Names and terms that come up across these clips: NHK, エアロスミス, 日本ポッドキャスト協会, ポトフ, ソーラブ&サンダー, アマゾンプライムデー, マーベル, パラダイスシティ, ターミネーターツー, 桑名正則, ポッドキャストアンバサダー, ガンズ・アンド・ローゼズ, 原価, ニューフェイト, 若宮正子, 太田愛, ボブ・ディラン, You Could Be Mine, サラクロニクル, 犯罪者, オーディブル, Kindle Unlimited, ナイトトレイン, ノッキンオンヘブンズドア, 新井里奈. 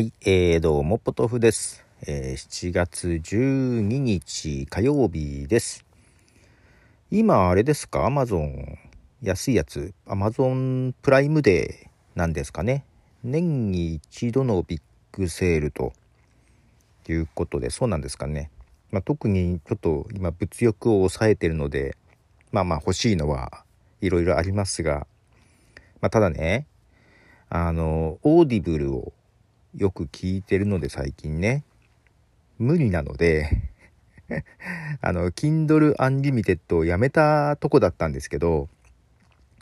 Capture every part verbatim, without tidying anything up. はい、えー、どうもポトフです、えー、しちがつじゅうににち火曜日です。今あれですか、アマゾン安いやつアマゾンプライムデーなんですかね。年に一度のビッグセールということで、そうなんですかね、まあ、特にちょっと今物欲を抑えてるので、まあまあ欲しいのはいろいろありますが、まあ、ただね、あのオーディブルをよく聞いてるので、最近ね無理なのであの Kindle Unlimited をやめたとこだったんですけど、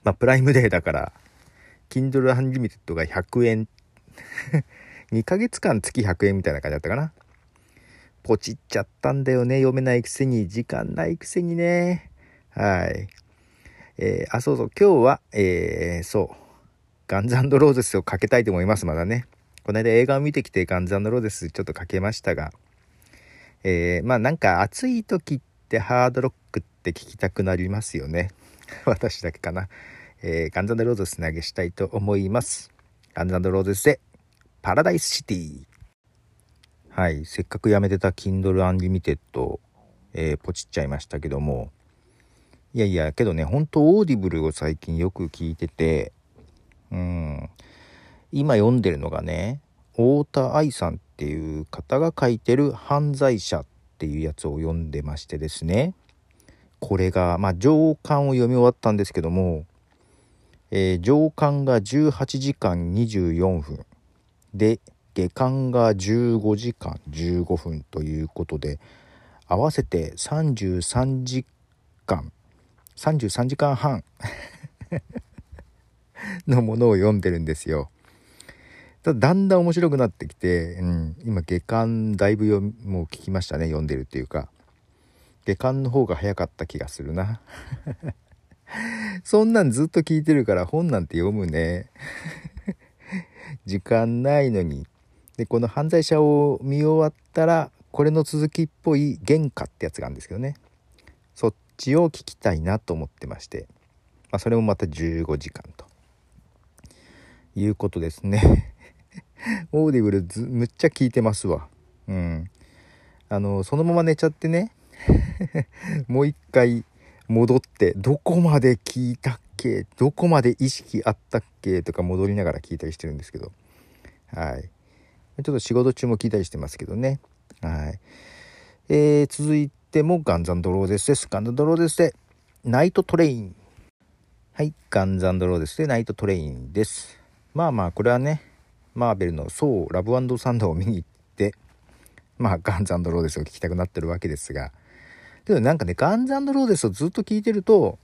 まあプライムデーだから Kindle Unlimited がひゃくえんにかげつかん月ひゃくえんみたいな感じだったかな。ポチっちゃったんだよね、読めないくせに、時間ないくせにね。はい、えー、あそうそう今日は、えー、そうガンズ&ローゼスをかけたいと思います。まだねこの間映画を見てきてガンズ&ローゼスちょっとかけましたが、えー、まあなんか暑い時ってハードロックって聞きたくなりますよね私だけかな、えー、ガンズ&ローゼス投げしたいと思います。ガンズ&ローゼスでパラダイスシティ。はい、せっかくやめてた Kindle Unlimited、えー、ポチっちゃいましたけども、いやいやけどね、本当オーディブルを最近よく聞いてて、うん今読んでるのがね、太田愛さんっていう方が書いてる犯罪者っていうやつを読んでましてですね、これがまあ上巻を読み終わったんですけども、えー、上巻がじゅうはちじかんにじゅうよんぷんで下巻がじゅうごじかんじゅうごふんということで、合わせてさんじゅうさんじかんさんじゅうさんじかんはんのものを読んでるんですよ。だんだん面白くなってきて、うん、今下巻だいぶ読みもう聞きましたね、読んでるっていうか下巻の方が早かった気がするなそんなんずっと聞いてるから本なんて読むね時間ないのに。でこの犯罪者を見終わったら、これの続きっぽい原価ってやつがあるんですけどね、そっちを聞きたいなと思ってまして、まあ、それもまたじゅうごじかんということですねオーディブルずむっちゃ聞いてますわ。うんあのそのまま寝ちゃってねもう一回戻って、どこまで聞いたっけ、どこまで意識あったっけとか戻りながら聞いたりしてるんですけど、はいちょっと仕事中も聞いたりしてますけどね。はい、えー、続いてもガンズ&ローゼスです。ガンズ&ローゼスでナイトトレイン。はいガンズ&ローゼスでナイトトレインです。まあまあこれはね、マーベルのソーラブ&サンダーを見に行って、まあガンズ&ローゼスを聴きたくなってるわけですが、でもなんかねガンズ&ローゼスをずっと聴いてると、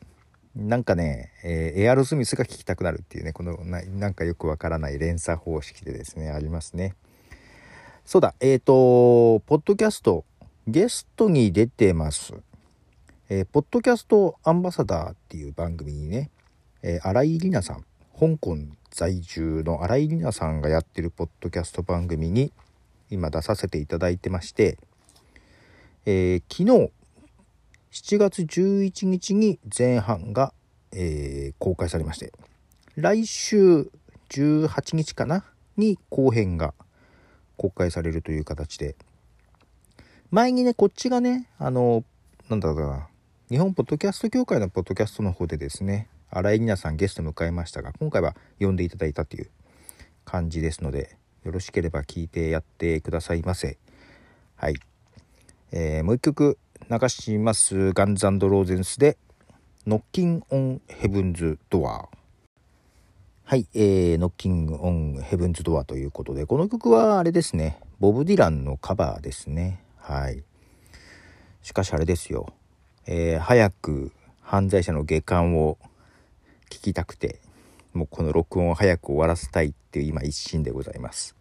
なんかね、えー、エアロスミスが聴きたくなるっていうね、この な, なんかよくわからない連鎖方式でですねありますね。そうだ、えっ、ー、とポッドキャストゲストに出てます、えー、ポッドキャストアンバサダーっていう番組にね、えー、新井里奈さん、香港在住の新井里奈さんがやってるポッドキャスト番組に今出させていただいてまして、えー、昨日しちがつじゅういちにちに前半が、えー、公開されまして、来週じゅうはちにちかなに後編が公開されるという形で、前にねこっちがねあのなんだろうな、日本ポッドキャスト協会のポッドキャストの方でですね新井里奈さんゲスト迎えましたが、今回は呼んでいただいたという感じですので、よろしければ聞いてやってくださいませ。はい、えー、もう一曲流します。ガンズ&ローゼスでノッキンオンヘブンズドア。はい、えー、ノッキンオンヘブンズドアということで、この曲はあれですね、ボブ・ディランのカバーですね。はいしかしあれですよ、えー、早く犯罪者の下巻を聞きたくて、もうこの録音を早く終わらせたいっていう今一心でございます。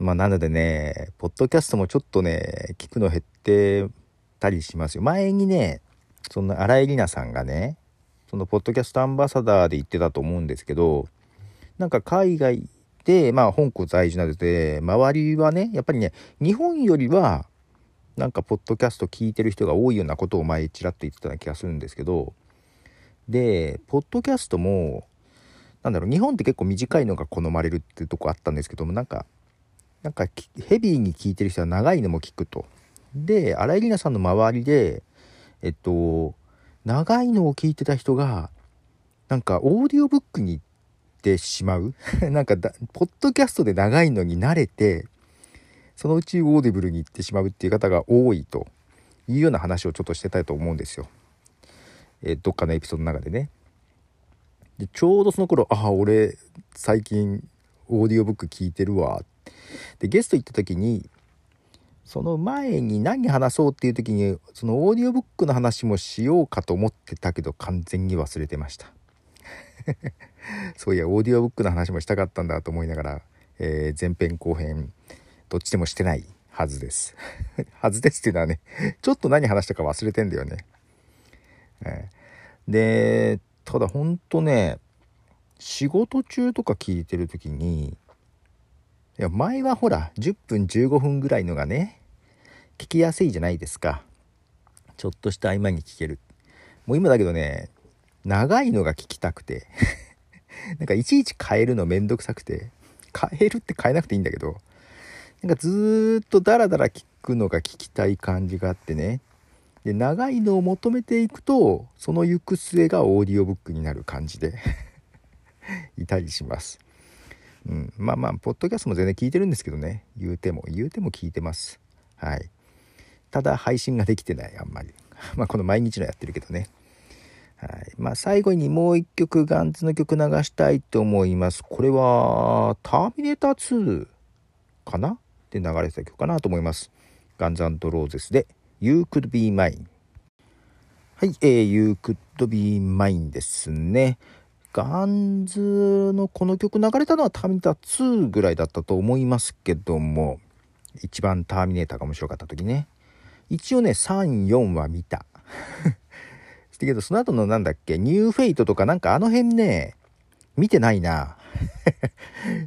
まあなのでねポッドキャストもちょっとね聞くの減ってたりしますよ。前にねそんな新井里奈さんがねそのポッドキャストアンバサダーで言ってたと思うんですけど、なんか海外でまあ香港在住なので周りはねやっぱりね日本よりはなんかポッドキャスト聞いてる人が多いようなことを前ちらっと言ってたような気がするんですけど、でポッドキャストもなんだろう、日本って結構短いのが好まれるっていうとこあったんですけども、なんかなんかヘビーに聴いてる人は長いのも聴くと。で、新井里奈さんの周りでえっと長いのを聴いてた人がなんかオーディオブックに行ってしまうなんかだポッドキャストで長いのに慣れて、そのうちオーディブルに行ってしまうっていう方が多いというような話をちょっとしてたいと思うんですよ、えー、どっかのエピソードの中でね。でちょうどその頃、ああ俺最近オーディオブック聞いてるわで、ゲスト行った時にその前に何話そうっていう時にそのオーディオブックの話もしようかと思ってたけど完全に忘れてましたそういやオーディオブックの話もしたかったんだと思いながら、えー、前編後編どっちでもしてないはずですはずですっていうのはね、ちょっと何話したか忘れてんだよね、えー、でただほんとね、仕事中とか聞いてる時に、いや前はほらじゅっぷんじゅうごふんぐらいのがね聞きやすいじゃないですか、ちょっとした合間に聞ける。もう今だけどね、長いのが聞きたくてなんかいちいち変えるのめんどくさくて、変えるって変えなくていいんだけど、なんかずーっとダラダラ聞くのが聞きたい感じがあってね。で長いのを求めていくと、その行く末がオーディオブックになる感じでいたりします、うん、まあまあポッドキャストも全然聞いてるんですけどね、言うても言うても聞いてます。はい。ただ配信ができてない、あんまりまあこの毎日のやってるけどね。はい。まあ最後にもう一曲ガンズの曲流したいと思います。これはターミネーターツーかなで流れてた曲かなと思います。ガンズ&ローゼスで You Could Be Mine。 はい、えー、You Could Be Mine ですね。ガンズのこの曲流れたのはターミネーターツーぐらいだったと思いますけども、一番ターミネーターが面白かった時ね。一応ねさん、よんは見ただけどその後のなんだっけニューフェイトとかなんかあの辺ね見てないな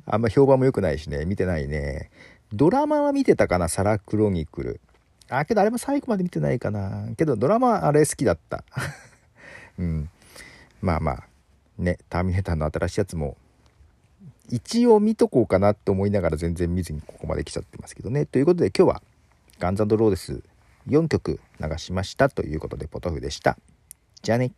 あんま評判も良くないしね、見てないね。ドラマは見てたかな、サラクロニクル。あ、けどあれも最後まで見てないかな。けどドラマあれ好きだったうん。まあまあね、ターミネーターの新しいやつも一応見とこうかなと思いながら全然見ずにここまで来ちゃってますけどね。ということで今日はガンズ&ローゼスよんきょく流しましたということで、ポトフでした。じゃあね。